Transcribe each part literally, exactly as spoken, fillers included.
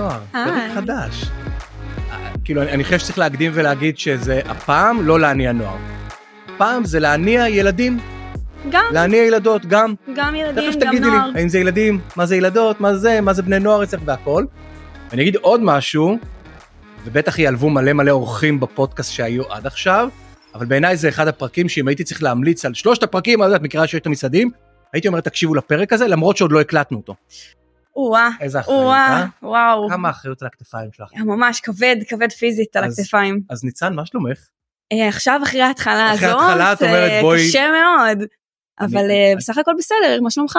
נוער, פרק חדש. כאילו, אני חושב שצריך להקדים ולהגיד שזה הפעם לא להניע נוער. פעם זה להניע ילדים. גם. להניע ילדות, גם. גם ילדים, גם נוער. האם זה ילדים, מה זה ילדות, מה זה, מה זה בני נוער, אצלך והכל. אני אגיד עוד משהו, ובטח יעלבו מלא מלא אורחים בפודקאסט שהיו עד עכשיו, אבל בעיניי זה אחד הפרקים שאם הייתי צריך להמליץ על שלושת הפרקים, אז את מכירה שיש את המסעדים, הייתי אומר, תקשיבו לפרק הזה, למרות שעוד לא הקלטנו אותו. וואה, וואה, וואו. כמה אחריות על הכתפיים שלך. ממש כבד, כבד פיזית על הכתפיים. אז ניצן, מה שלומך? עכשיו אחרי ההתחלה הזאת, אחרי ההתחלה את אומרת בואי. קשה מאוד, אבל בסך הכל בסדר, מה שלומך?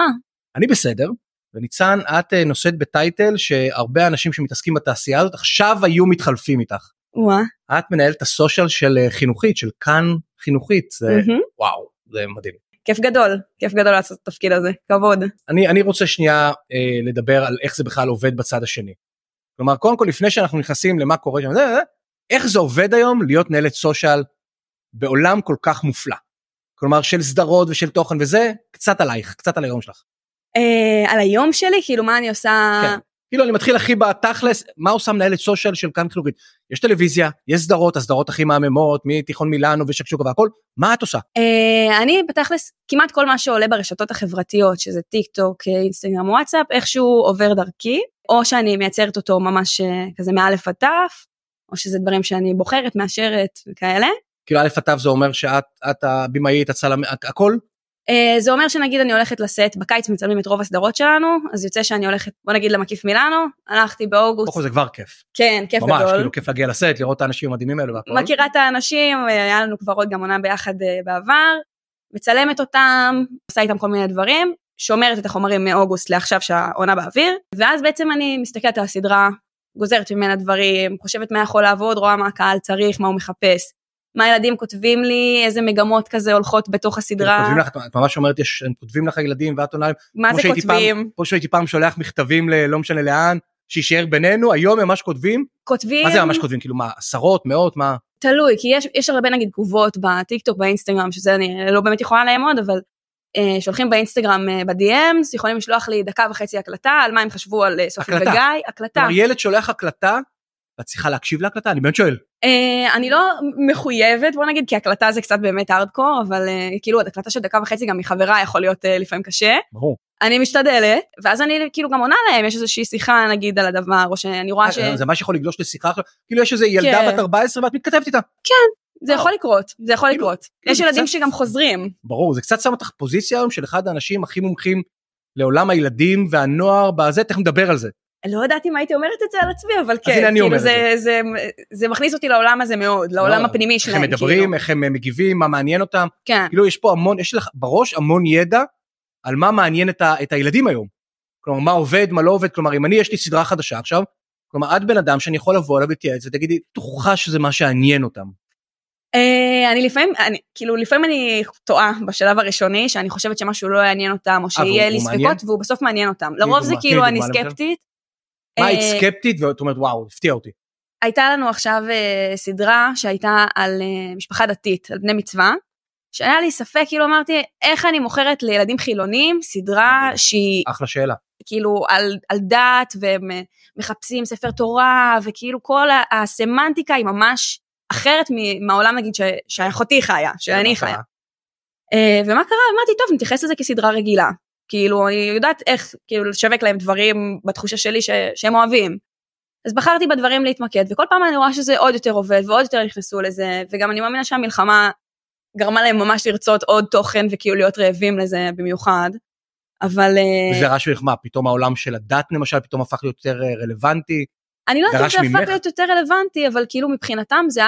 אני בסדר, וניצן, את נושאת בטייטל שהרבה אנשים שמתעסקים בתעשייה הזאת, עכשיו היו מתחלפים איתך. וואה. את מנהלת את הסושיאל של חינוכית, של כאן חינוכית, זה וואו, זה מדהים. כיף גדול, כיף גדול לעשות את התפקיד הזה, כבוד. אני, אני רוצה שנייה אה, לדבר על איך זה בכלל עובד בצד השני. כלומר, קודם כל, לפני שאנחנו נכנסים למה קורה, איך זה עובד היום להיות נהלת סושיאל בעולם כל כך מופלא? כלומר, של סדרות ושל תוכן וזה, קצת עלייך, קצת על היום שלך. אה, על היום שלי? כאילו, מה אני עושה? כן, כאילו, אני מתחיל הכי בתכלס, מה עושה מנהלת סושיאל של כאן חינוכית? יש טלוויזיה, יש סדרות, הסדרות הכי מהממות, מתיכון מילאנו ושקשוקה והכל, מה את עושה? אני בתכלס, כמעט כל מה שעולה ברשתות החברתיות, שזה טיקטוק, אינסטגרם, וואטסאפ, איכשהו עובר דרכי, או שאני מייצרת אותו ממש כזה מאלף עד תף, או שזה דברים שאני בוחרת, מאשרת וכאלה. כאילו אלף עד תף זה אומר שאת הבימאית, הצלם, הכל? זה אומר שנגיד אני הולכת לסט, בקיץ מצלמים את רוב הסדרות שלנו, אז יוצא שאני הולכת, בוא נגיד למקיף מילאנו, הלכתי באוגוסט. בכל זה כבר כיף. כן, כיף גדול. ממש, כאילו כיף להגיע לסט, לראות את האנשים המדהימים האלו והכל. מכירה את האנשים, היה לנו כבר עוד גם עונה ביחד בעבר, מצלמת אותם, עושה איתם כל מיני דברים, שומרת את החומרים מאוגוסט לעכשיו שהעונה באוויר, ואז בעצם אני מסתכלת על הסדרה, גוזרת ממנה דברים, חושבת מה יכול לעבוד, רואה מה הקהל צריך, מה הוא מחפש. מה הילדים כותבים לי, איזה מגמות כזה הולכות בתוך הסדרה. כותבים לך, את ממש אומרת, הם כותבים לך ילדים, ואת עונה להם, מה זה כותבים? כמו שהייתי פעם שולח מכתבים ללא משנה לאן, שישאר בינינו, היום הם ממש כותבים? כותבים. מה זה ממש כותבים? כאילו מה, עשרות, מאות, מה? תלוי, כי יש, יש הרבה נגיד תגובות בטיקטוק, באינסטגרם, שזה אני לא באמת יכולה להם עוד, אבל אה, שולחים באינסטגרם, אה, ב-די אמס, יכולים לשלוח לי דקה וחצי הקלטה, על מה הם חשבו על סופי וגיא, הקלטה. ילד שולח הקלטה, את צריכה להקשיב להקלטה? אני באמת שואל. אני לא מחויבת, בוא נגיד, כי הקלטה זה קצת באמת הארדקור, אבל כאילו, הקלטה של דקה וחצי גם מחברה יכול להיות לפעמים קשה. ברור. אני משתדלת, ואז אני כאילו גם עונה להם, יש איזושהי שיחה, נגיד, על הדבר, או שאני רואה ש... זה מה שיכול לגלוש לשיחה, כאילו יש איזו ילדה בת ארבע עשרה, ואת מתכתבת איתה. כן, זה יכול לקרות, זה יכול לקרות. יש ילדים שגם חוזרים. ברור, זה קצת שם אותך פוזיציה היום של אחד האנשים הכי מומחים לעולם הילדים והנוער, בזה, תכף נדבר על זה. לא יודעת אם הייתי אומרת את זה על עצמי, אבל כן, כאילו זה, זה, זה מכניס אותי לעולם הזה מאוד, לעולם הפנימי שלהם. איך הם מדברים, איך הם מגיבים, מה מעניין אותם. כן. כאילו יש פה המון, יש לך בראש המון ידע על מה מעניין את הילדים היום. כלומר, מה עובד, מה לא עובד, כלומר, אם אני, יש לי סדרה חדשה עכשיו, כלומר, את בן אדם שאני יכול לבוא אליו להתייעץ, ותגידי, תוכחה שזה מה שעניין אותם. אני לפעמים, כאילו לפעמים אני טועה בשלב הראשוני, שאני חושבת שמשהו לא יעניין אותם, או שיהיה לי ספקות, והוא בסוף מעניין אותם. לרוב זה כאילו אני סקפטית, מה היית סקפטית, ואת אומרת, וואו, הפתיע אותי. הייתה לנו עכשיו סדרה שהייתה על משפחה דתית, על בני מצווה, שהיה לי ספק, כאילו אמרתי, איך אני מוכרת לילדים חילונים, סדרה שהיא... אחלה שאלה. כאילו על דת, ומחפשים ספר תורה, וכאילו כל הסמנטיקה היא ממש אחרת מהעולם, נגיד, שאחותי חיה, שאני חיה. ומה קרה? אמרתי, טוב, נתייחס לזה כסדרה רגילה. כאילו, אני יודעת איך, כאילו, לשווק להם דברים בתחושה שלי ש... שהם אוהבים. אז בחרתי בדברים להתמקד, וכל פעם אני רואה שזה עוד יותר עובד, ועוד יותר נכנסו לזה, וגם אני מאמינה שהמלחמה גרמה להם ממש לרצות עוד תוכן, וכאילו להיות רעבים לזה במיוחד, אבל... זה רעש ולחמה, פתאום העולם של הדת, למשל, פתאום הפך להיות יותר רלוונטי. אני לא יודעת שזה הפך להיות יותר רלוונטי, אבל כאילו מבחינתם זה,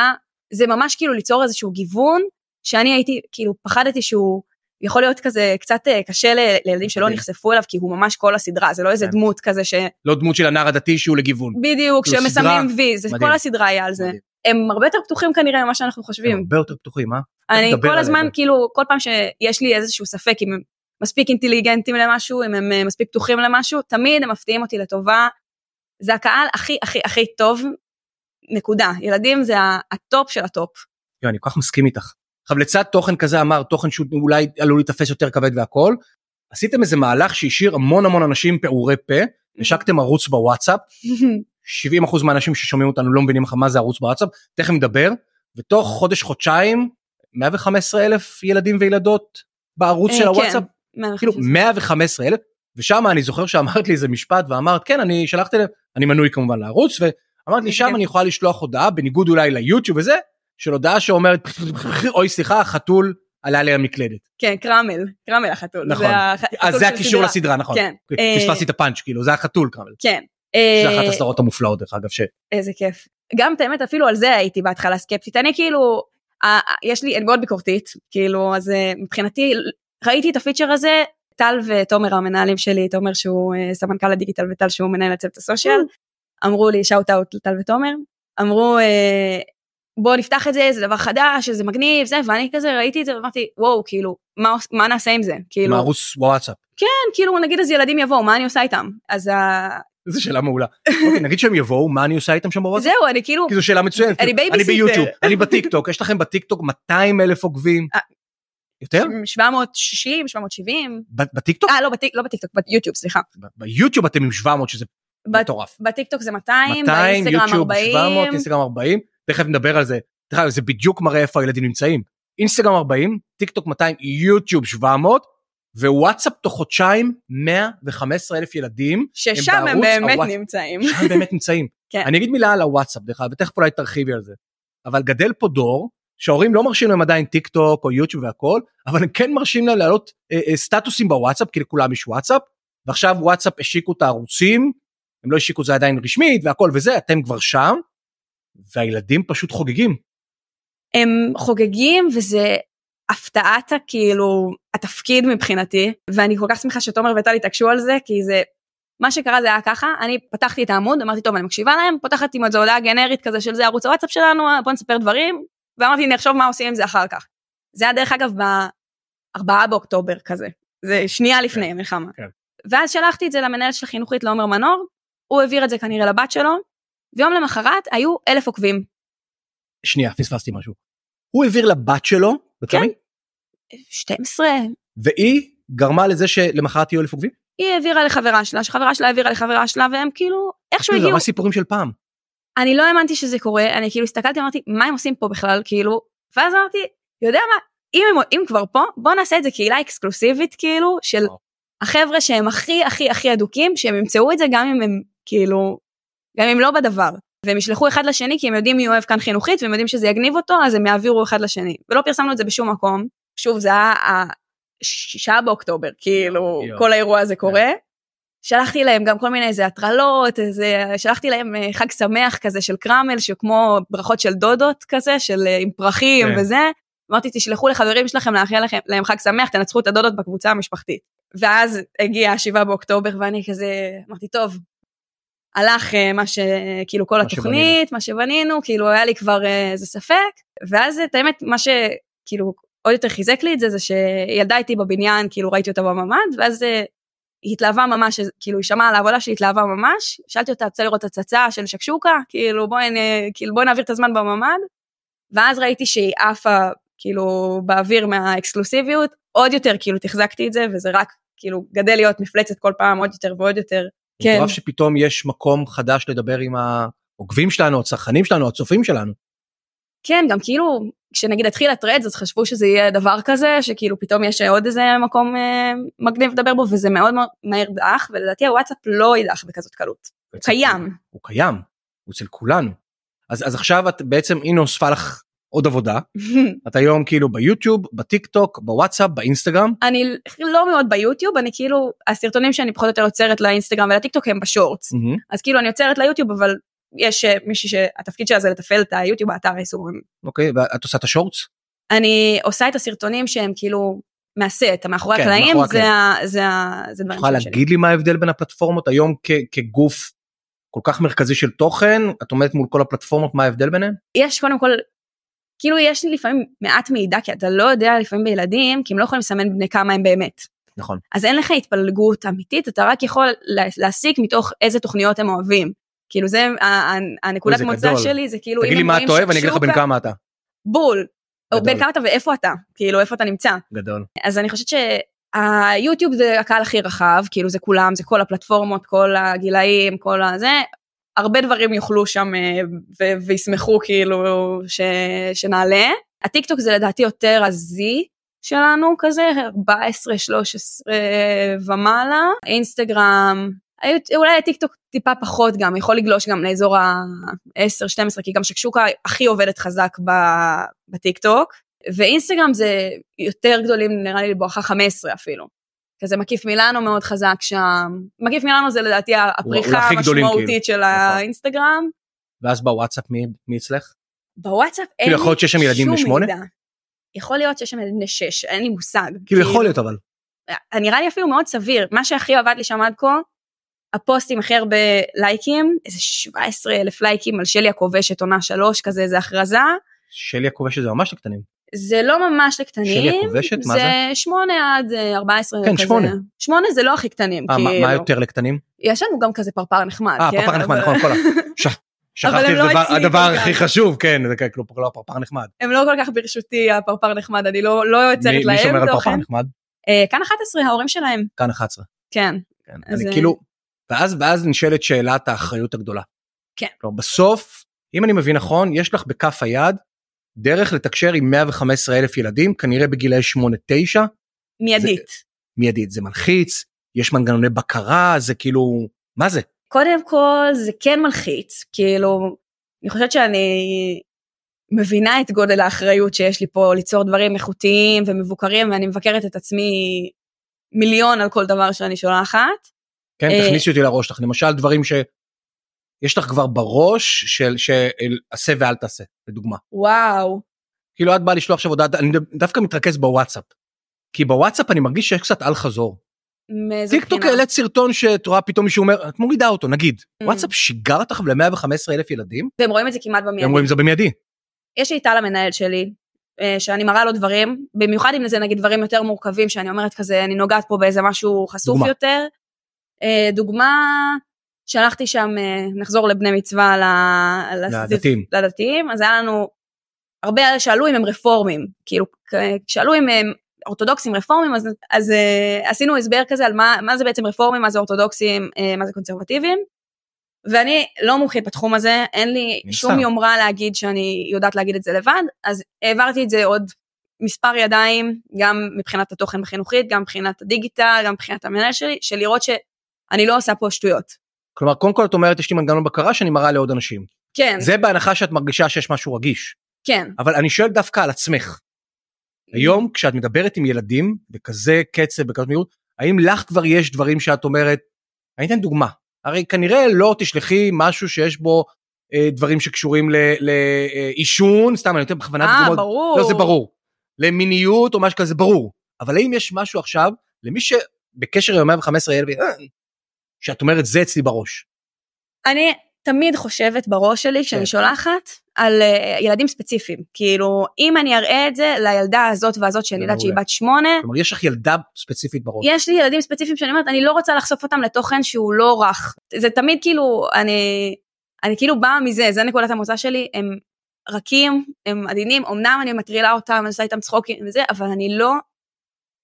זה ממש כאילו ליצור איזשהו גיוון, שאני הייתי, כאילו, פחדתי שהוא... יכול להיות כזה קצת קשה לילדים שלא נחשפו אליו, כי הוא ממש כל הסדרה, זה לא איזה דמות כזה ש... לא דמות של הנער הדתי שהוא לגיוון. בדיוק, שמסמנים וי, זה כל הסדרה היה על זה. הם הרבה יותר פתוחים כנראה ממה שאנחנו חושבים. הרבה יותר פתוחים, אה? אני כל הזמן, כאילו, כל פעם שיש לי איזשהו ספק, אם הם מספיק אינטליגנטים למשהו, אם הם מספיק פתוחים למשהו, תמיד הם מפתיעים אותי לטובה. זה הקהל הכי, הכי, הכי טוב, נקודה. ילדים זה הטופ של הטופ. יו, אני כל כך מסכים איתך. עכשיו, לצד תוכן כזה אמר, תוכן שאולי עלול להתאפס יותר כבד והכל, עשיתם איזה מהלך שהשאיר המון המון אנשים פעורי פה, השקתם ערוץ בוואטסאפ, שבעים אחוז מהאנשים ששומעים אותנו לא מבינים לך מה זה ערוץ בוואטסאפ, תכף מדבר, ותוך חודש, חודשיים, מאה וחמישה עשר אלף ילדים וילדות בערוץ של הוואטסאפ, כאילו מאה וחמישה עשר אלף, ושם אני זוכר שאמרת לי איזה משפט, ואמרת, כן, אני שלחתי, אני מנוי כמובן לערוץ, ואמרת לי, שם אני יכולה לשלוח הודעה, בניגוד אולי ליוטיוב וזה, של הודעה שאומרת, אוי סליחה, חתול עלה עליה מקלדת. כן, קרמל, קרמל החתול. נכון, אז זה הקישור לסדרה, נכון. תשפסתי את הפאנץ', כאילו, זה החתול קרמל. כן. זה אחת הסדרות המופלאות, דרך אגב, ש... איזה כיף. גם את האמת, אפילו על זה הייתי בהתחלה סקפטית. אני כאילו, יש לי, אני מאוד ביקורתית, כאילו, אז מבחינתי, ראיתי את הפיצ'ר הזה, טל ותומר המנהלים שלי, תומר שהוא סמנכ"ל הדיגיטל וטל שהוא מנהל הצוות הסושיאל, אמרו לי, שאוט אאוט לטל ותומר, אמרו, בואו נפתח את זה, זה דבר חדש, זה מגניב, זה, ואני כזה ראיתי את זה, ואמרתי, וואו, כאילו, מה, מה נעשה עם זה? כאילו, מערוץ וואטסאפ. כן, כאילו, נגיד, אז ילדים יבואו, מה אני עושה איתם? אז ה... זו שאלה מעולה. אוקיי, נגיד שהם יבואו, מה אני עושה איתם שם בוואטסאפ? זהו, אני כאילו... כי זו שאלה מצוינת. אני בייביסיטר. אני ביוטיוב, אני בטיקטוק, יש לכם בטיקטוק מאתיים אלף עוקבים. יותר? שבע מאות שישים, שבע מאות שבעים. בטיקטוק? אה, לא בטיקטוק, ביוטיוב, סליחה. ביוטיוב אתם עם שבע מאות, שזה מטורף. בטיקטוק זה מאתיים, באינסטגרם ארבעים. שבע מאות, אינסטגרם ארבעים. תכף נדבר על זה. תראה, זה בדיוק מראה איפה הילדים נמצאים. אינסטגרם ארבעים, טיקטוק מאתיים, יוטיוב שבע מאות, ווואטסאפ תוך חודשיים, מאה וחמישה עשר אלף ילדים. ששם הם באמת נמצאים. שם באמת נמצאים. אני אגיד מילה על הוואטסאפ, ותכף אולי תרחיבי על זה. אבל גדל פה דור, שההורים לא מרשים להם עדיין טיקטוק או יוטיוב והכל, אבל הם כן מרשים להם להעלות סטטוסים בוואטסאפ, כי לכולם יש וואטסאפ, ועכשיו וואטסאפ השיקו את הערוצים, הם לא השיקו את זה עדיין רשמית והכל וזה, אתם כבר שם, והילדים פשוט חוגגים. הם חוגגים וזה... הפתעת כאילו התפקיד מבחינתי, ואני כל כך שמחה שתומר וטל התעקשו על זה, כי זה, מה שקרה זה היה ככה, אני פתחתי את העמוד, אמרתי טוב, אני מקשיבה להם, פותחתי עם איזו הודעה גנרית כזה של זה ערוץ הוואטסאפ שלנו, בוא נספר דברים, ואמרתי נחשוב מה עושים עם זה אחר כך. זה היה דרך אגב ב-ארבעה באוקטובר כזה, זה שנייה לפני מלחמה. ואז שלחתי את זה למנהל של חינוכית לעומר מנור, הוא העביר את זה כנראה לבת שלו, ויום למחרת היו אלף עוקבים. שנייה, פספסתי משהו. הוא העביר לבת שלו, כן, שתים עשרה. והיא גרמה לזה שלמחרת יהיו אלף עוקבים? היא העבירה לחברה שלה, שחברה שלה העבירה לחברה שלה, והם כאילו, איכשהו הגיעו... זה מה סיפורים של פעם? אני לא האמנתי שזה קורה, אני כאילו הסתכלתי, אמרתי, מה הם עושים פה בכלל, כאילו, ואז אמרתי, יודע מה, אם הם כבר פה, בוא נעשה את זה קהילה אקסקלוסיבית, כאילו, של החבר'ה שהם הכי, הכי, הכי אדוקים, שהם ימצאו את זה גם אם הם, כאילו, גם אם לא בדבר. והם ישלחו אחד לשני, כי הם יודעים מי אוהב כאן חינוכית, והם יודעים שזה יגניב אותו, אז הם יעבירו אחד לשני. ולא פרסמנו את זה בשום מקום. שוב, זה היה השישה באוקטובר, כאילו, כל האירוע הזה קורה. שלחתי להם גם כל מיני איזה הטרלות, שלחתי להם חג שמח כזה של קרמל, שכמו ברכות של דודות כזה, של עם פרחים וזה. אמרתי, תשלחו לחברים שלכם, לאחל להם חג שמח, תנצחו את הדודות בקבוצה המשפחתית. ואז הגיע השבעה באוקטובר, ואני כזה, אמרתי, טוב, הלך מה שכאילו כל התוכנית, מה שבנינו, כאילו היה לי כבר איזה ספק, ואז את האמת מה שכאילו עוד יותר חיזק לי את זה, זה שילדה איתי בבניין, כאילו ראיתי אותה בממד, ואז היא התלהבה ממש, כאילו היא שמעה על העבודה שהיא התלהבה ממש, שאלתי אותה, רוצה לראות הצצה של שקשוקה, כאילו בואי כאילו, נעביר את הזמן בממד, ואז ראיתי שהיא עפה כאילו באוויר מהאקסקלוסיביות, עוד יותר כאילו תחזקתי את זה, וזה רק כאילו גדל להיות מפלצת כל פעם עוד יותר ועוד יותר, כן. מטורף שפתאום יש מקום חדש לדבר עם העוקבים שלנו, הצרכנים שלנו, הצופים שלנו. כן, גם כאילו, כשנגיד התחיל הטרדס, אז חשבו שזה יהיה דבר כזה, שכאילו פתאום יש עוד איזה מקום אה, מגניב לדבר בו, וזה מאוד מהר דאח, ולדעתי הוואטסאפ לא ידאח בכזאת קלות. הוא קיים. הוא קיים, הוא אצל כולנו. אז, אז עכשיו את בעצם, הנה הוספה לך עוד עבודה, את היום כאילו ביוטיוב, בטיקטוק, בוואטסאפ, באינסטגרם? אני לא מאוד ביוטיוב, אני כאילו, הסרטונים שאני פחות או יותר יוצרת לאינסטגרם ולטיקטוק הם בשורטס, אז כאילו אני יוצרת ליוטיוב, אבל יש מישהי שהתפקיד שלה זה לטפל את היוטיוב באתר היסורים. אוקיי, ואת עושה את השורטס? אני עושה את הסרטונים שהם כאילו, מהסט, מאחורי הקלעים, זה דברים שלי. תוכל להגיד לי מה ההבדל בין הפלטפורמות היום כגוף כל כך מרכזי של תוכן, את עומדת מול כל הפלטפורמות, מה ההבדל ביניהן? יש קודם כל כאילו יש לי לפעמים מעט מידע, כי אתה לא יודע לפעמים בילדים, כי הם לא יכולים לסמן בני כמה הם באמת. נכון. אז אין לך התפלגות אמיתית, אתה רק יכול להסיק מתוך איזה תוכניות הם אוהבים. כאילו זה, הנקודת מוצא שלי, זה כאילו... תגיד לי מה אתה אוהב, אני אגיד לך בן כמה אתה. בול. בן כמה אתה ואיפה אתה, כאילו איפה אתה נמצא. גדול. אז אני חושבת שהיוטיוב זה הקהל הכי רחב, כאילו זה כולם, זה כל הפלטפורמות, כל הגילאים, כל הזה... הרבה דברים יוכלו שם ויסמחו כאילו שנעלה. הטיקטוק זה לדעתי יותר הזי שלנו כזה, ארבע עשרה שלוש עשרה ומעלה. אינסטגרם, אולי הטיקטוק טיפה פחות גם, יכול לגלוש גם לאזור ה-עשר שתים עשרה, כי גם שקשוקה הכי עובדת חזק בטיקטוק. ואינסטגרם זה יותר גדולים, נראה לי לבואכה חמש עשרה אפילו. כזה מקיף מילאנו מאוד חזק שם. מקיף מילאנו זה לדעתי הפריחה המשמעותית של האינסטגרם. ואז בוואטסאפ מי אצלך? בוואטסאפ אין לי שום מידע. כאילו יכול להיות שיש שם ילדים בני שמונה? יכול להיות שיש שם ילדים בני שש, אין לי מושג. כאילו יכול להיות אבל. נראה לי אפילו מאוד סביר. מה שהכי עבד לי שם עד כה, הפוסטים הכי הרבה לייקים, איזה שבעה עשר אלף לייקים על שלי הכובשת עונה שלוש, כזה איזה הכרזה. שלי הכובשת זה ממש לקטנים. זה לא ממש לקטנים, זה שמונה עד ארבע עשרה, כן, שמונה. שמונה זה לא הכי קטנים. מה יותר לקטנים? יש לנו גם כזה פרפר נחמד. אה, פרפר נחמד, נכון, כל כך. שכחתי הדבר הכי חשוב, כן, זה כאילו לא הפרפר נחמד. הם לא כל כך ברשותי, הפרפר נחמד, אני לא יוצרת להם. מי שומר על פרפר נחמד? כאן אחת עשרה, ההורים שלהם. כאן אחת עשרה. כן. אני כאילו, ואז נשאלת שאלת האחריות הגדולה. כן. בסוף, אם אני מבין נכון, יש לך בכף היד דרך לתקשר עם מאה וחמש עשרה אלף ילדים, כנראה בגילי שמונה תשע. מיידית. זה, מיידית, זה מלחיץ, יש מנגנוני בקרה, זה כאילו, מה זה? קודם כל, זה כן מלחיץ, כאילו, אני חושבת שאני מבינה את גודל האחריות שיש לי פה, ליצור דברים איכותיים ומבוקרים, ואני מבקרת את עצמי מיליון על כל דבר שאני שולחת. כן, תכניסי אותי לראש לך, למשל דברים ש... יש לך כבר בראש של, של עשה ואל תעשה, לדוגמה. וואו. כאילו, את באה לשלוח עכשיו הודעה, אני דווקא מתרכז בוואטסאפ. כי בוואטסאפ אני מרגיש שיש קצת אל חזור. טיקטוק העלית סרטון שתראה פתאום מישהו אומר, את מורידה אותו, נגיד. וואטסאפ שיגר אותך ל-מאה וחמש עשרה אלף ילדים. והם רואים את זה כמעט במיידי. הם רואים את זה במיידי. יש לי טל המנהל שלי, שאני מראה לו דברים, במיוחד אם זה נגיד דברים יותר מורכבים, שאני אומרת כזה, אני נוגעת פה באיזה משהו חשוף יותר. דוגמה, שלחתי שם, נחזור לבני מצווה לדתיים. לדתיים, אז היה לנו הרבה שאלו אם הם רפורמים, כאילו, שאלו אם הם אורתודוקסים רפורמים, אז, אז עשינו הסבר כזה על מה, מה זה בעצם רפורמים, מה זה אורתודוקסים, מה זה קונסרבטיבים, ואני לא מומחית בתחום הזה, אין לי נסע. שום יומרה להגיד שאני יודעת להגיד את זה לבד, אז העברתי את זה עוד מספר ידיים, גם מבחינת התוכן בחינוכית, גם מבחינת הדיגיטל, גם מבחינת המנהל שלי, של לראות שאני לא עושה פה שטויות. כלומר, קודם כל את אומרת, יש לי מנגנון בקרה שאני מראה לעוד אנשים. כן. זה בהנחה שאת מרגישה שיש משהו רגיש. כן. אבל אני שואל דווקא על עצמך. היום, כשאת מדברת עם ילדים, בכזה קצב, בכזאת מהירות, האם לך כבר יש דברים שאת אומרת, אני אתן דוגמה, הרי כנראה לא תשלחי משהו שיש בו אה, דברים שקשורים לאישון, סתם, אני נותן בכוונת דוגמאות. אה, ברור. לא, זה ברור. למיניות או משהו כזה, ברור. אבל האם יש משהו עכשיו, למי שבקשר עם מאה וחמש עשרה ילדים, שאת אומרת, זה אצלי בראש. אני תמיד חושבת בראש שלי, שאני שולחת על ילדים ספציפיים, כאילו, אם אני אראה את זה, לילדה הזאת והזאת, שאני יודעת שהיא בת שמונה, כלומר, יש לך ילדה ספציפית בראש? יש לי ילדים ספציפיים, שאני אומרת, אני לא רוצה לחשוף אותם לתוכן, שהוא לא רך, זה תמיד כאילו, אני, אני כאילו באה מזה, זה נקודת המוצא שלי, הם רכים, הם עדינים, אמנם אני מטרילה אותם, אני עושה איתם צחוקים וזה, אבל אני לא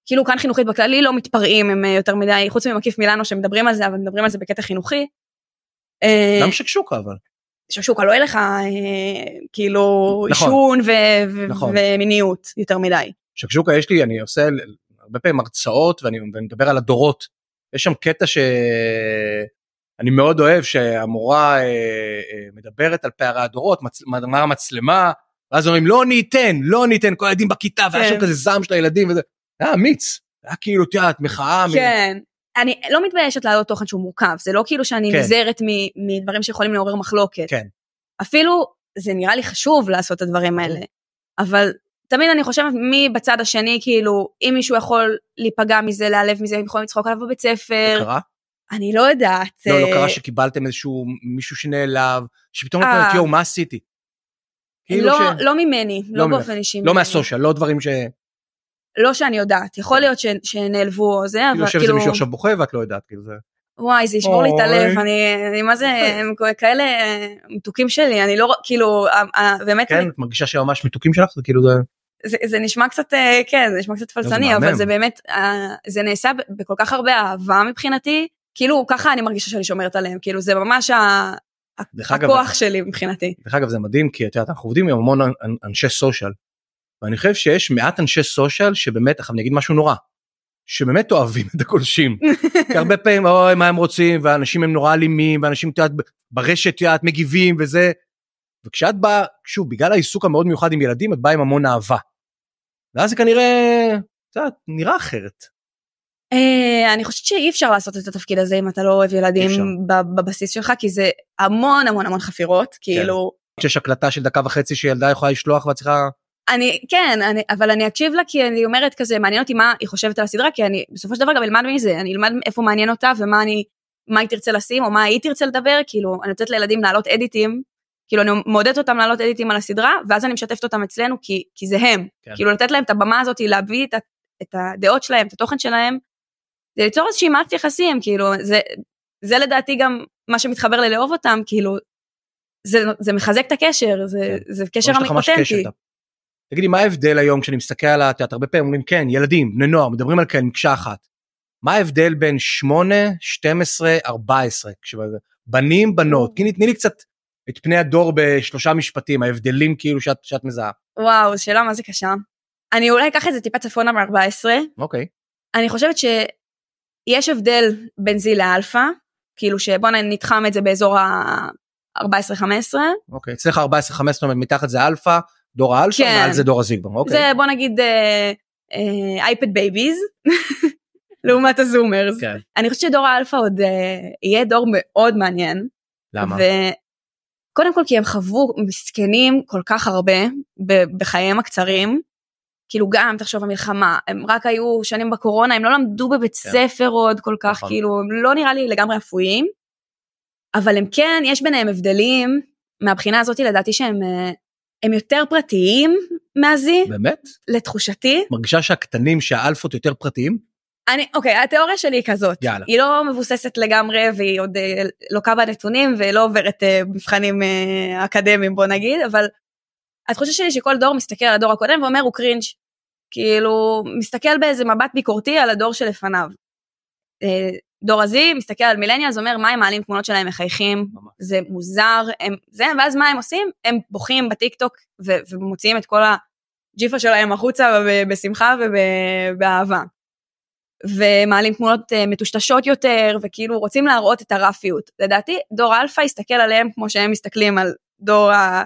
כאילו כאן חינוכית בכללי לא מתפרעים, הם יותר מדי, חוץ ממקיף מילאנו שמדברים על זה, אבל מדברים על זה בקטע חינוכי. גם שקשוקה אבל. שקשוקה, לא יהיה לך כאילו אישון ומיניות יותר מדי. שקשוקה יש לי, אני עושה הרבה פעמים הרצאות, ואני מדבר על הדורות. יש שם קטע שאני מאוד אוהב, שהמורה מדברת על פערי הדורות, מה המצלמה, ואז אומרים, לא ניתן, לא ניתן, כל הילדים בכיתה, והיה שם כזה זעם של הילדים וזה. היה אמיץ, היה כאילו תיאת, מחאה. כן, מ... אני לא מתביישת לעלות תוכן שהוא מורכב, זה לא כאילו שאני כן. נזרת מ- מדברים שיכולים לעורר מחלוקת. כן. אפילו זה נראה לי חשוב לעשות את הדברים האלה, אבל תמיד אני חושבת מי בצד השני, כאילו, אם מישהו יכול להיפגע מזה, להעלב מזה, אם יכולים לצחוק עליו בבית ספר. זה קרה? אני לא יודעת. לא, לא קרה שקיבלתם איזשהו מישהו שנעלב, שפתאום נתן את יו, מה עשיתי? כאילו לא, ש... לא ממני, לא, לא באופן אישי. לא מהסושה, לא דברים ש... לא שאני יודעת, יכול להיות שנעלבו או זה, אבל כאילו... כאילו שזה מישהו עכשיו בוכה ואת לא יודעת, כאילו זה... וואי, זה ישמור לי את הלב, אני, מה זה, כאלה מתוקים שלי, אני לא, כאילו, באמת... כן, את מרגישה שממש מתוקים שלך, זה כאילו זה... זה נשמע קצת, כן, זה נשמע קצת פלצני, אבל זה באמת, זה נעשה בכל כך הרבה אהבה מבחינתי, כאילו ככה אני מרגישה שאני שומרת עליהם, כאילו זה ממש הכוח שלי מבחינתי. דרך אגב זה מדהים, כי אנחנו עובדים עם המון אנשי סושיאל, ואני חושב שיש מעט אנשי סושיאל שבאמת, אני אגיד משהו נורא, שבאמת אוהבים את הקולשים, כי הרבה פעמים, אוי, מה הם רוצים, ואנשים הם נורא אלימים, ואנשים ברשת יעד מגיבים וזה, וכשאת באה, שוב, בגלל העיסוק המאוד מיוחד עם ילדים, את באה עם המון אהבה, ואז זה כנראה, קצת, נראה אחרת. אני חושבת שאי אפשר לעשות את התפקיד הזה, אם אתה לא אוהב ילדים בבסיס שלך, כי זה המון המון המון חפירות, כאילו... יש הקלטה של דקה וחצי, שילדה יכולה לשלוח והצליחה... אני, כן, אני, אבל אני אקשיב לה, כי אני אומרת כזה, מעניין אותי מה היא חושבת על הסדרה, כי אני בסופו של דבר גם אלמד מזה, אני אלמד איפה מעניין אותה, ומה אני, מה היא תרצה לשים, או מה היא תרצה לדבר, כאילו, אני נותנת לילדים לעלות אדיטים, כאילו, אני מעודדת אותם לעלות אדיטים על הסדרה, ואז אני משתפת אותם אצלנו, כי, כי זה הם, כן. כאילו, לתת להם את הבמה הזאת, להביא את, את הדעות שלהם, את התוכן שלהם, זה ליצור איזושהי מערכת יחסים, כאילו, זה, זה לדעתי גם מה שמתחבר ללאהוב אותם, כאילו, זה, זה מחזק את הקשר, זה, כן. זה קשר אותנטי. תגידי, מה ההבדל היום כשאני מסתכל על התיאטר? הרבה פעמים אומרים, כן, ילדים, בני נוער, מדברים על כן, מקשה אחת. מה ההבדל בין שמונה, שתים עשרה, ארבע עשרה? בנים, בנות. תני לי קצת את פני הדור בשלושה משפטים, ההבדלים כאילו שאת, שאת מזהה. וואו, שאלה מה זה קשה. אני אולי אקח את זה טיפה צפונה מ-ארבע עשרה. אוקיי. אני חושבת שיש הבדל בין זי לאלפא, כאילו שבוא נתחם את זה באזור ה-ארבע עשרה חמש עשרה. אוקיי, אצלך ארבע עשרה חמש עשרה, מתחת זה אלפא, דור האלפא, מעל זה דור הזיגבר, אוקיי. זה בוא נגיד אייפד בייביז, לעומת הזומרס. אני חושבת שדור האלפא עוד יהיה דור מאוד מעניין. למה? וקודם כל כי הם חוו מסכנים כל כך הרבה בחייהם הקצרים, כאילו גם תחשוב המלחמה, הם רק היו שנים בקורונה, הם לא למדו בבית ספר עוד כל כך, כאילו הם לא נראה לי לגמרי אפויים, אבל הם כן, יש ביניהם הבדלים, מהבחינה הזאת לדעתי שהם... הם יותר פרטיים מהזי. באמת? לתחושתי. מרגישה שהקטנים, שהאלפות יותר פרטיים? אני, אוקיי, התיאוריה שלי היא כזאת. יאללה. היא לא מבוססת לגמרי, והיא עוד אה, לוקה בנתונים, ולא עוברת אה, מבחנים אה, אקדמיים, בוא נגיד, אבל התחושה שלי שכל דור מסתכל על הדור הקודם, ואומר, הוא קרינג', כאילו, מסתכל באיזה מבט ביקורתי על הדור שלפניו. אה, דור הזי מסתכל על מילניאלס, אומר, מה הם מעלים תמונות שלהם, מחייכים, זה מוזר, הם, זה, ואז מה הם עושים? הם בוכים בטיקטוק, ו, ומוציאים את כל הג'יפה שלהם החוצה, בשמחה ובאהבה. ומעלים תמונות מטושטשות יותר, וכאילו רוצים להראות את הרפיות. לדעתי, דור אלפא יסתכל עליהם, כמו שהם מסתכלים על דור ה,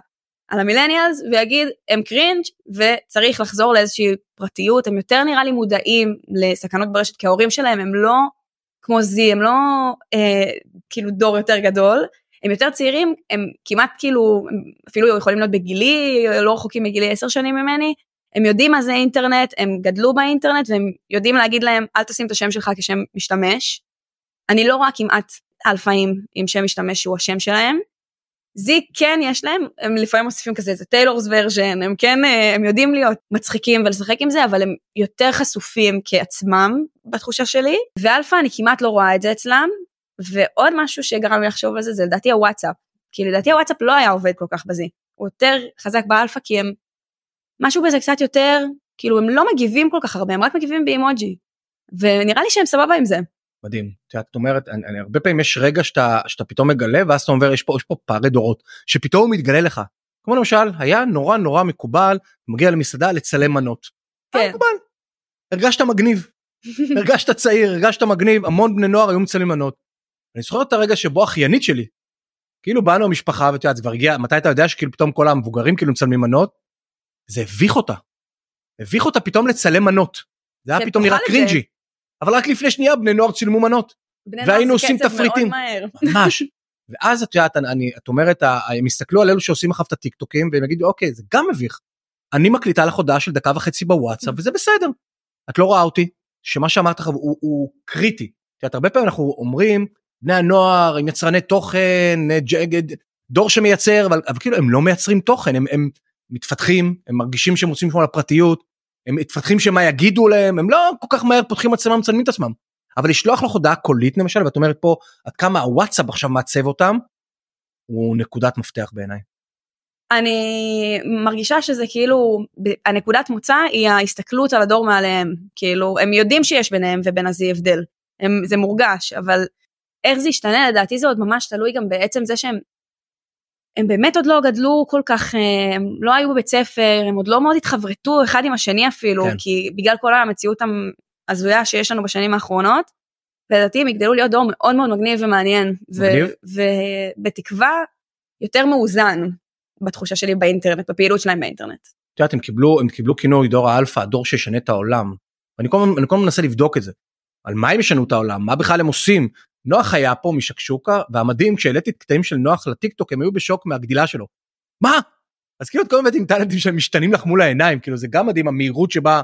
על המילניאלס, ויגיד, הם קרינג' וצריך לחזור לאיזושהי פרטיות, הם יותר נראה לי מודעים לסכנות ברשת, כי ההורים שלהם הם לא כמו זי, הם לא אה, כאילו דור יותר גדול, הם יותר צעירים, הם כמעט כאילו, אפילו יכולים להיות בגילי, לא רחוקים מגילי עשר שנים ממני, הם יודעים מה זה אינטרנט, הם גדלו באינטרנט, והם יודעים להגיד להם, אל תשים את השם שלך כשם משתמש, אני לא רואה כמעט אלפאים עם שם משתמש שהוא השם שלהם, זי כן יש להם, הם לפעמים מוסיפים כזה, זה טיילורס ורז'ן, הם כן, הם יודעים להיות מצחיקים ולשחק עם זה, אבל הם יותר חשופים כעצמם, בתחושה שלי, ואלפא אני כמעט לא רואה את זה אצלם, ועוד משהו שגרם לי לחשוב על זה, זה לדעתי הוואטסאפ, כי לדעתי הוואטסאפ לא היה עובד כל כך בזה, הוא יותר חזק באלפא, כי הם, משהו בזה קצת יותר, כאילו הם לא מגיבים כל כך הרבה, הם רק מגיבים באימוג'י, ונראה לי שהם סבבה עם זה. מדהים, את אומרת, אני, אני, הרבה פעמים יש רגע שאתה, שאתה פתאום מגלה, ואז אתה אומר, יש פה, יש פה פערי דורות, שפתאום הוא מתגלה לך, כמו למשל, היה נורא נורא מקובל, מגיע למסעדה לצלם מנות, כן. מקובל, הרגשת מגניב, הרגשת צעיר, הרגשת מגניב, המון בני נוער היו מצלמים מנות, אני זוכר את הרגע שבו אחיינית שלי, כאילו באנו המשפחה, ואתה יודעת, כבר הגיע, מתי אתה יודע שכאילו פתאום כל המבוגרים כאילו מצלמים מנות, זה הביך אותה, הביך אותה פתאום לצלם מנות, זה היה פתאום נראה קרינג'י, אבל רק לפני שנייה בני נוער צילמו מנות, והיינו עושים תפריטים, ממש, ואז את יודעת, את אומרת, הם הסתכלו על אלו שעושים אחר את הטיקטוקים, והם יגידו, אוקיי, זה גם מביך, אני מקליטה לך הודעה של דקה וחצי בוואטסאפ, וזה בסדר, את לא רואה אותי, שמה שאמרת לך הוא קריטי, את הרבה פעמים אנחנו אומרים, בני הנוער, הם יצרני תוכן, דור שמייצר, אבל כאילו הם לא מייצרים תוכן, הם מתפתחים, הם מרגישים שהם רוצים לשמור על הפרטיות, הם מתפתחים שמה יגידו להם, הם לא כל כך מהר פותחים עצמם, מצלמים את עצמם, אבל לשלוח לך הודעה קולית למשל, ואת אומרת פה, עד כמה הוואטסאפ עכשיו מעצב אותם, הוא נקודת מפתח בעיניי. אני מרגישה שזה כאילו, הנקודת מוצא היא ההסתכלות על הדור מעליהם, כאילו, הם יודעים שיש ביניהם ובין הזה הבדל, הם, זה מורגש, אבל איך זה ישתנה לדעתי, זה עוד ממש תלוי גם בעצם זה שהם הם באמת עוד לא גדלו כל כך, הם לא היו בבית ספר, הם עוד לא מאוד התחברתו אחד עם השני אפילו, כן. כי בגלל כל המציאות הזויה שיש לנו בשנים האחרונות, ולדעתי הם יגדלו להיות דור מאוד מאוד מגניב ומעניין, ובתקווה ו- יותר מאוזן בתחושה שלי באינטרנט, בפעילות שלהם באינטרנט. את יודעת, הם קיבלו, הם קיבלו כינוי דור האלפא, הדור שישנה את העולם, ואני כל הזמן מנסה לבדוק את זה, על מה הם ישנו את העולם, מה בכלל הם עושים, נוח היה פה משקשוקה, והמדהים, כשהעליתי את קטעים של נוח לטיקטוק, הם היו בשוק מהגדילה שלו. מה? אז כאילו את כל מיני טלנטים שהם משתנים לך מול העיניים, כאילו זה גם מדהים, המהירות שבה...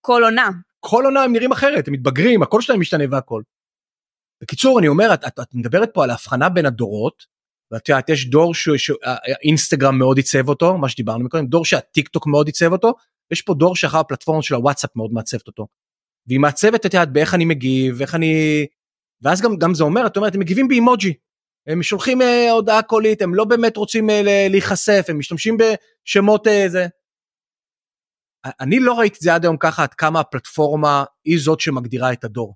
כל עונה. כל עונה הם נראים אחרת, הם מתבגרים, הכל שלהם משתנה והכל. בקיצור, אני אומר, את, את, את מדברת פה על ההבחנה בין הדורות, ואת יודעת, יש דור שהאינסטגרם מאוד ייצב אותו, מה שדיברנו מקודם, דור שהטיקטוק מאוד ייצב אותו, יש פה דור שאחר הפלטפורמות של הוואטסאפ מאוד מעצבת אותו. והיא מעצבת את יד באיך אני מגיב, ואיך אני... ואז גם, גם זה אומר, את אומרת, הם מגיבים באימוג'י, הם שולחים אה, הודעה קולית, הם לא באמת רוצים אה, להיחשף, הם משתמשים בשמות איזה. אה, אני לא ראיתי את זה עד היום ככה, עד כמה הפלטפורמה היא זאת שמגדירה את הדור.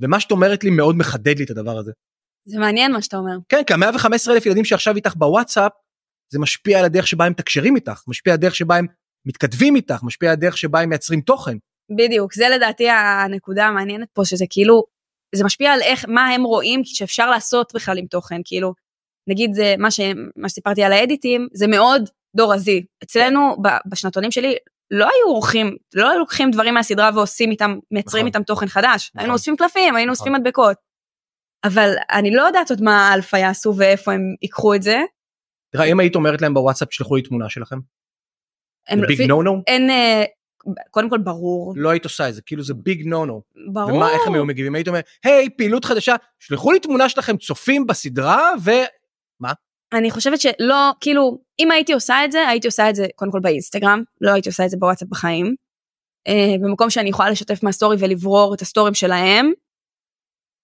ומה שאת אומרת לי מאוד מחדד לי את הדבר הזה. זה מעניין מה שאתה אומר. כן, כי מאה וחמישה עשר אלף ילדים שעכשיו איתך בוואטסאפ, זה משפיע על הדרך שבה הם תקשרים איתך, משפיע על הדרך שבה הם מתכתבים איתך, משפיע על הדרך שבה הם מייצרים תוכן. בדיוק, זה לדעתי הנקודה המעניינת פה, שזה כאילו, זה משפיע על איך, מה הם רואים, שאפשר לעשות בכלל עם תוכן, כאילו, נגיד זה, מה, ש, מה שסיפרתי על האדיטים, זה מאוד דורזי, אצלנו, בשנתונים שלי, לא היו עורכים, לא היו לוקחים דברים מהסדרה, ועושים איתם, מייצרים איתם תוכן חדש, היינו אוספים קלפים, היינו אוספים מדבקות, אבל אני לא יודעת עוד מה האלפה יעשו, ואיפה הם יקחו את זה. תראה, אם היית אומרת להם בוואטסאפ, שלחו לי תמונה שלכם? The big no-no? אין... קודם כל ברור. לא היית עושה את זה, כאילו זה ביג נו-נו. ברור. ומה, איך הם היו מגיבים? היית אומר, היי, פעילות חדשה, שלחו לי תמונה שלכם צופים בסדרה, ו... מה? אני חושבת שלא, כאילו, אם הייתי עושה את זה, הייתי עושה את זה, קודם כל באינסטגרם, לא הייתי עושה את זה בוואטסאפ בחיים, במקום שאני יכולה לשתף מהסטורי ולברור את הסטורים שלהם,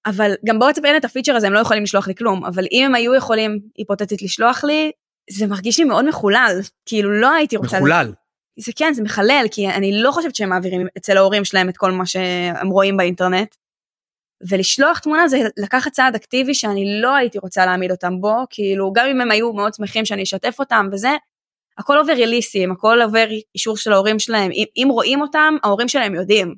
אבל גם בוואטסאפ אין את הפיצ'ר הזה, הם לא יכולים לשלוח לי כלום, אבל אם הם היו יכולים, היפותטית, לשלוח לי, זה מרגיש לי מאוד מחולל, כאילו לא הייתי רוצה... מחולל. זה כן, זה מחלל, כי אני לא חושבת שהם מעבירים אצל ההורים שלהם את כל מה שהם רואים באינטרנט, ולשלוח תמונה זה לקחת צעד אקטיבי שאני לא הייתי רוצה להעמיד אותם בו, כאילו גם אם הם היו מאוד שמחים שאני אשתף אותם וזה, הכל עובר ריליסים, הכל עובר אישור של ההורים שלהם, אם, אם רואים אותם, ההורים שלהם יודעים,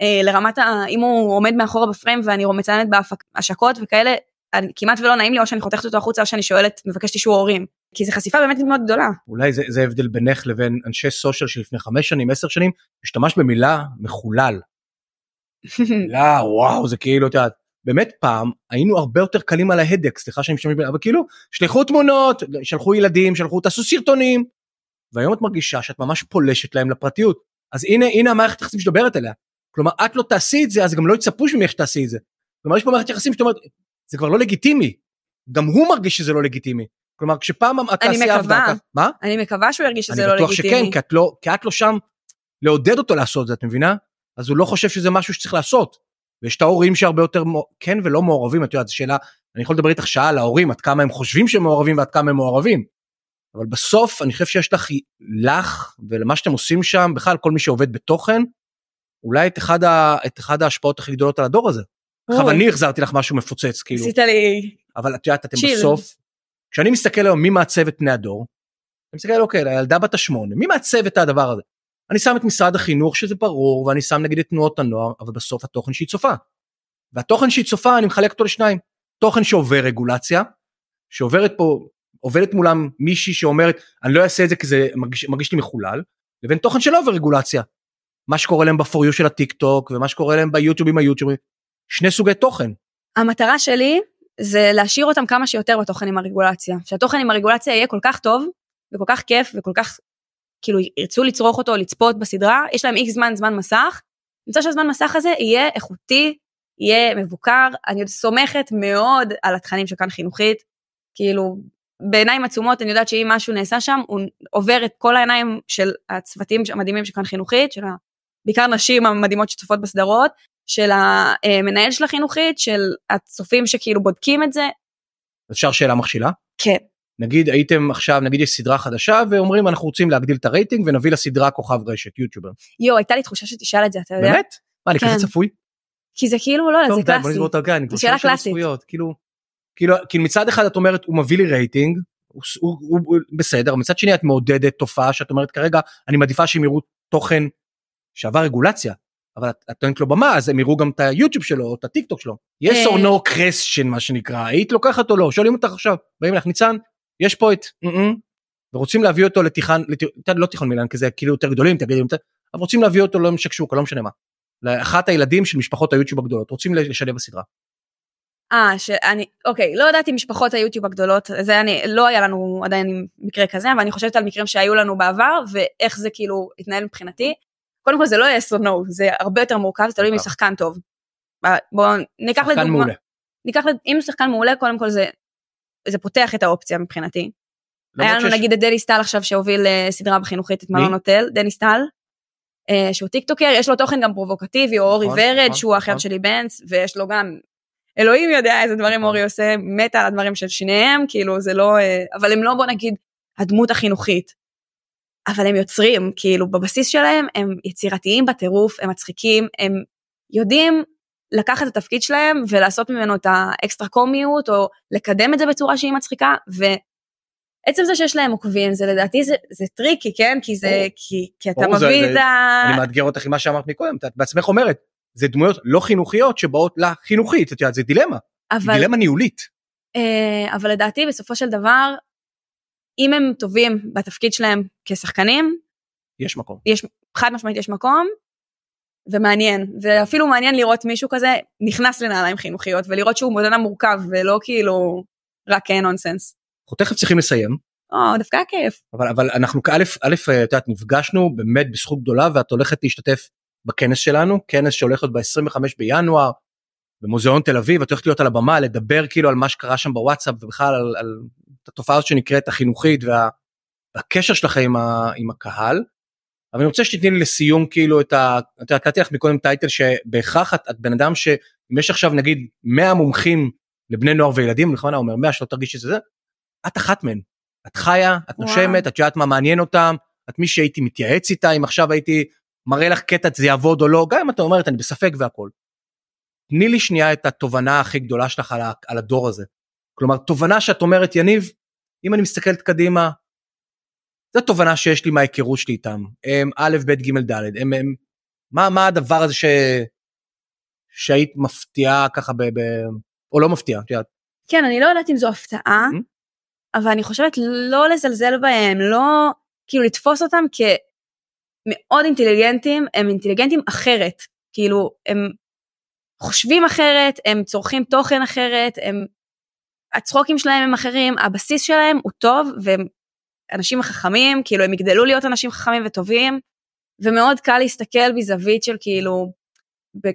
אה, לרמת, ה, אם הוא עומד מאחורה בפריים ואני מציינת בהשקות וכאלה, אני, כמעט ולא נעים לי או שאני חותכת אותו החוצה או שאני שואלת, מבקשת אישור הורים. כי זו חשיפה באמת מאוד גדולה. אולי זה, זה הבדל בינך לבין אנשי סושיאל שלפני חמש שנים, עשר שנים, השתמש במילה מחולל. מילה, וואו, זה כאילו, אתה, באמת פעם, היינו הרבה יותר קלים על ההדק, סליחה שאני משתמש במילה, אבל כאילו, שלחו תמונות, שלחו ילדים, שלחו, תעשו סרטונים, והיום את מרגישה שאת ממש פולשת להם לפרטיות. אז הנה, הנה המערכת יחסים שדוברת אליה. כלומר, את לא תעשי את זה, אז גם לא יצפו ממך שתעשי את זה. כלומר, יש פה מערכת יחסים שאת אומרת, זה כבר לא לגיטימי. גם הוא מרגיש שזה לא לגיטימי. כלומר, כשפעם התעשייה עבדה כך, מה? אני מקווה שהוא ירגיש שזה לא לגיטימי. אני בטוח שכן, כי את לא, כי את לא שם לעודד אותו לעשות זה, את מבינה? אז הוא לא חושב שזה משהו שצריך לעשות. ויש את ההורים שהרבה יותר, כן ולא מעורבים, את יודעת, זו שאלה, אני יכול לדבר איתך שעה על ההורים, עד כמה הם חושבים שהם מעורבים, ועד כמה הם מעורבים. אבל בסוף, אני חושב שיש לך, לך, ולמה שאתם עושים שם, בכלל, כל מי שעובד בתוכן, אולי את אחד, את אחד ההשפעות הכי גדולות על הדור הזה. עכשיו, אני החזרתי לך משהו מפוצץ, כאילו. עשית לי... אבל את יודעת, אתם בסוף, כשאני מסתכל היום מי מעצב את פני הדור, אני מסתכל, אוקיי, הילדה בת השמונה, מי מעצב את הדבר הזה? אני שם את משרד החינוך, שזה ברור, ואני שם נגיד את תנועות הנוער, אבל בסוף התוכן שהיא צופה. והתוכן שהיא צופה, אני מחלק אותו לשניים. תוכן שעובר רגולציה, שעוברת פה, עובדת מולם מישהי שאומרת, אני לא אעשה את זה כי זה מרגיש, מרגיש לי מחולל, לבין תוכן שלא עובר רגולציה. מה שקורה להם בפוריו של הטיקטוק, ומה שקורה להם ביוטיוב עם היוטיוב, שני סוגי תוכן. המטרה שלי זה להשאיר אותם כמה שיותר בתוכן עם הרגולציה, שהתוכן עם הרגולציה יהיה כל כך טוב, וכל כך כיף, וכל כך, כאילו, ירצו לצרוך אותו, לצפות בסדרה, יש להם איקס זמן, זמן מסך, נמצא שהזמן מסך הזה יהיה איכותי, יהיה מבוקר, אני סומכת מאוד על התכנים של כאן חינוכית, כאילו, בעיניים עצומות, אני יודעת שאם משהו נעשה שם, הוא עובר את כל העיניים של הצוותים המדהימים של כאן חינוכית, של בעיקר נשים המדהימות שצופות בסדרות, של המנהל של החינוכית, של הצופים שכאילו בודקים את זה. אפשר שאלה מכשילה? כן. נגיד הייתם עכשיו, נגיד יש סדרה חדשה, ואומרים אנחנו רוצים להגדיל את הרייטינג, ונביא לסדרה כוכב רשת, יוטיובר. יו, הייתה לי תחושה שתשאל את זה, אתה יודע? באמת? מה, אני כזה צפוי? כי זה כאילו, לא, זה קלאסי. זה שאלה קלאסית. כאילו, מצד אחד את אומרת, הוא מביא לי רייטינג, הוא בסדר, מצד שני את מעודדת תופעה שאת אומרת כרגע, אני מעדיפה שהם יראו תוכן שעבר רגולציה, אבל את טוענת לו במה, אז הם יראו גם את היוטיוב שלו, או את הטיקטוק שלו. Yes or no question, מה שנקרא, היית לוקחת או לא, שואלים אותך עכשיו, באים לך ניצן, יש פה את, ורוצים להביא אותו לתיכון, לא תיכון מילן, כי זה כאילו יותר גדולים, אבל רוצים להביא אותו לא משקשוק, לא משנה מה, לאחת הילדים של משפחות היוטיוב הגדולות, רוצים לשלב בסדרה. אה, שאני, אוקיי, לא ידעתי משפחות היוטיוב הגדולות, זה אני, לא היה לנו עדיין מקרה כזה, אבל אני חושבת על מקרים שהיו לנו בעבר, ואיך זה כאילו התנהל מבחינתי. קודם כל זה לא yes or no, זה הרבה יותר מורכב, זה תלוי אם שחקן טוב. בואו, ניקח לדוגמה. שחקן מעולה. ניקח, אם שחקן מעולה, קודם כל זה, זה פותח את האופציה מבחינתי. היה לנו נגיד את דני סטל עכשיו, שהוביל סדרה בחינוכית את מלון הוטל, דני סטל, שהוא טיקטוקר, יש לו תוכן גם פרובוקטיבי, או אורי ורד, שהוא האחר שלי בנץ, ויש לו גם, אלוהים יודע איזה דברים אורי עושה, מת על הדברים של שניהם, כאילו זה לא, אבל הם לא בוא נגיד, הדמות החינוכית, אבל הם יוצרים, כאילו בבסיס שלהם, הם יצירתיים בטירוף, הם מצחיקים, הם יודעים לקחת את התפקיד שלהם, ולעשות ממנו את האקסטרה קומיות, או לקדם את זה בצורה שהיא מצחיקה, ועצם זה שיש להם עוקבים, זה לדעתי זה, זה טריקי, כן? כי זה, כי, כי אתה מביא את ה... אני מאתגר אותך עם מה שאמרת מקודם, את בעצמך אומרת, זה דמויות לא חינוכיות שבאות לחינוכית, את יודעת, זה דילמה, אבל, דילמה ניהולית. אבל לדעתי, בסופו של דבר, אם הם טובים בתפקיד שלהם כשחקנים, יש מקום. יש, חד משמעית יש מקום, ומעניין, ואפילו מעניין לראות מישהו כזה נכנס לנעליים חינוכיות, ולראות שהוא מודנה מורכב, ולא כאילו רק נונסנס. אנחנו תכף צריכים לסיים. או, דווקא כיף. אבל, אבל אנחנו כאלף, אלף, תיאת, נפגשנו באמת בזכות גדולה, ואת הולכת להשתתף בכנס שלנו, כנס שהולך להיות ב-עשרים וחמישה בינואר, במוזיאון תל אביב, את הולכת להיות על הבמה, לדבר כאילו על מה שקרה שם בוואטסאפ, ובכלל על, על התופעה הזאת שנקראת החינוכית, וה, והקשר שלכם עם, ה, עם הקהל, אבל אני רוצה שתתני לי לסיום כאילו את ה... אתה קראתי לך מקודם טייטל שבהכרח את, את בן אדם שאם יש עכשיו נגיד מאה מומחים לבני נוער וילדים, לכוונה אומר מאה שלא תרגיש את זה, את אחת מהן, את חיה, את נושמת, את יודעת מה מעניין אותם, את מי שהייתי מתייעץ איתה, אם עכשיו הייתי מראה לך קטע זה יעבוד או לא, גם אם אתה אומרת אני בספק והכל. תני לי שנייה את התובנה הכי גדולה שלך על, ה, על הדור הזה. כלומר, תובנה שאת אומרת יניב, אם אני מסתכלת קדימה, זו תובנה שיש לי מההיכרות שלי איתם, א', ב', ג', ד', מה הדבר הזה שהיית מפתיעה ככה, או לא מפתיעה? כן, אני לא יודעת אם זו הפתעה, אבל אני חושבת לא לזלזל בהם, לא, כאילו לתפוס אותם כמאוד אינטליגנטים, הם אינטליגנטים אחרת, כאילו הם חושבים אחרת, הם צורכים תוכן אחרת, הצחוקים שלהם הם אחרים, הבסיס שלהם הוא טוב, והם אנשים חכמים, כאילו הם יגדלו להיות אנשים חכמים וטובים, ומאוד קל להסתכל בזווית של כאילו,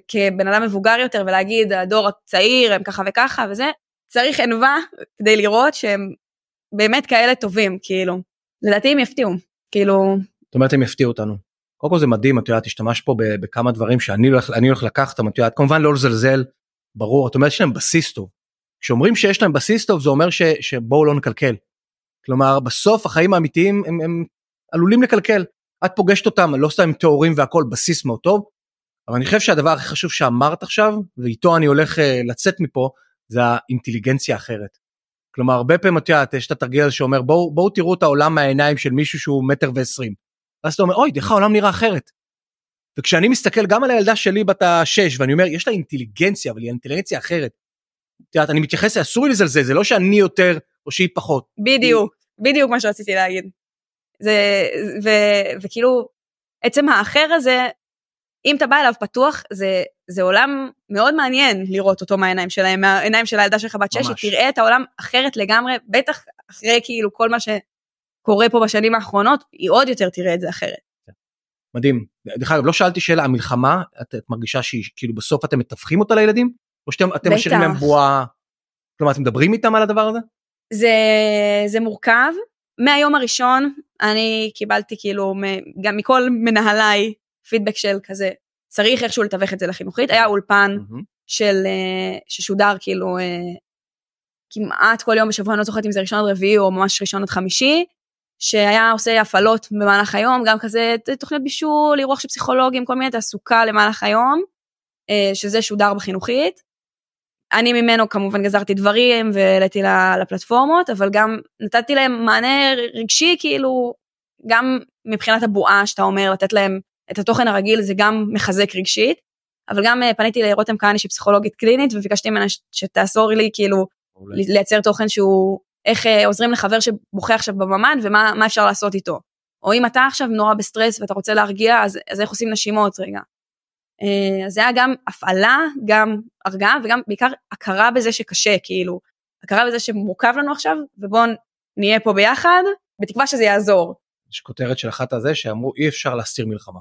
כבן אדם מבוגר יותר, ולהגיד הדור הצעיר, הם ככה וככה, וזה צריך ענווה, כדי לראות שהם באמת כאלה טובים, כאילו, לדעתי הם יפתיעו, כאילו. זאת אומרת, הם יפתיעו אותנו. קודם כל זה מדהים, את יודעת, תשתמש פה בכמה דברים, שאני הולך לקחת, את יודעת, כמובן לא לזלזל, ברור, את אומרת, יש להם בסיס טוב. כשאומרים שיש להם בסיס טוב, זה אומר שבואו לא נקלקל. כלומר, בסוף החיים האמיתיים הם, הם עלולים לקלקל. את פוגשת אותם, לא סתם עם תיאורים והכל, בסיס מאוד טוב, אבל אני חושב שהדבר הכי חשוב שאמרת עכשיו, ואיתו אני הולך לצאת מפה, זה האינטליגנציה האחרת. כלומר, הרבה פעמים את יודעת, יש את התרגיל שאומר, בואו, בואו תראו את העולם מהעיניים של מישהו שהוא מטר ועשרים. ואז אתה אומר, אוי, דרך העולם נראה אחרת. וכשאני מסתכל גם על הילדה שלי בת השש, ואני אומר, יש לה אינטליגנציה, אבל היא אינטליגנציה אחרת. את יודעת, אני מתייחס, אסור לי לזלזל, זה לא שאני יותר, או שהיא פחות. בדיוק, בדיוק מה שרציתי להגיד. זה, ו, וכאילו, עצם האחר הזה, אם אתה בא אליו פתוח, זה, זה עולם מאוד מעניין לראות אותו מהעיניים שלהם, מהעיניים של הילדה שלך בת שש, היא תראה את העולם אחרת לגמרי, בטח אחרי כאילו כל מה שקורה פה בשנים האחרונות, היא עוד יותר תראה את זה אחרת. מדהים. דרך אגב, לא שאלתי שאלה, המלחמה, את, את מרגישה שהיא, כאילו בסוף אתם מתווכים אותה לילדים? או שאתם משאירים להם בועה, כלומר, אתם מדברים איתם על הדבר הזה? זה, זה מורכב. מהיום הראשון, אני קיבלתי כאילו, גם מכל מנהלי, פידבק של כזה, צריך איכשהו לתווך את זה לחינוכית, היה אולפן של, ששודר כאילו, כמעט כל יום בשבוע, אני לא זוכרת אם זה ראשון עד רביעי, או ממש ראשון עד חמישי, שהיה עושה הפעלות במהלך היום, גם כזה תוכניות בישול, אירוח של פסיכולוגים, כל מיני תעסוקה למהלך היום, שזה שודר בחינוכית, אני ממנו כמובן גזרתי דברים והעליתי לפלטפורמות, אבל גם נתתי להם מענה רגשי, כאילו גם מבחינת הבועה שאתה אומר, לתת להם את התוכן הרגיל, זה גם מחזק רגשית, אבל גם פניתי לרותם כהני שהיא פסיכולוגית קלינית, וביקשתי ממנה שתעזור לי כאילו לייצר תוכן שהוא, איך עוזרים לחבר שבוכה עכשיו בממ"ד, ומה אפשר לעשות איתו. או אם אתה עכשיו נורא בסטרס ואתה רוצה להרגיע, אז, אז איך עושים נשימות רגע. אז זה היה גם הפעלה, גם הרגעה, וגם בעיקר הכרה בזה שקשה, כאילו, הכרה בזה שמורכב לנו עכשיו, ובואו נהיה פה ביחד, בתקווה שזה יעזור. יש כותרת של אחת הזה שאמרו, אי אפשר להסתיר מלחמה.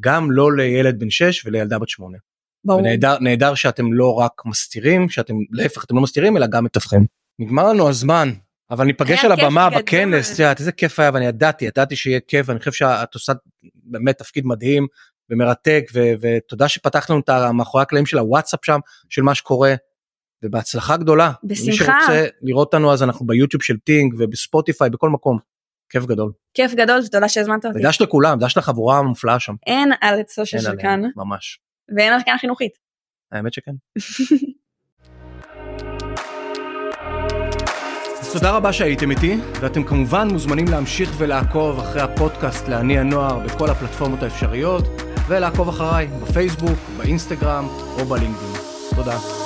גם לא לילד בן שש ולילדה בת שמונה. ברור. ונהדר, נהדר שאתם לא רק מסתירים, שאתם, להפך, אתם לא מסתירים, אלא גם מטפחים. נגמר לנו הזמן, אבל ניפגש על הבמה בכנס, איזה כיף היה, ואני ידעתי, ידעתי שיהיה כיף, ואני חושב שאת עושה באמת תפקיד מדהים, ומרתק, ותודה שפתחת לנו את המאחורי הקלעים של הוואטסאפ שם, של מה שקורה, ובהצלחה גדולה. בשמחה. מי שרוצה לראות אותנו, אז אנחנו ביוטיוב של טינג, ובספוטיפיי, בכל מקום. כיף גדול. כיף גדול, תודה שהזמנת אותי. ודש לכולם, דש לחבורה המופלאה שם. אין על סושיאל של כאן. ממש. ואין על כאן חינוכית. האמת שכן. תודה רבה שהייתם איתי, ואתם כמובן מוזמנים להמשיך ולעקוב אחרי הפודקאסט להניע נוער בכל הפלטפורמות האפשריות, ולעקוב אחריי בפייסבוק, באינסטגרם או בלינקדאין. תודה.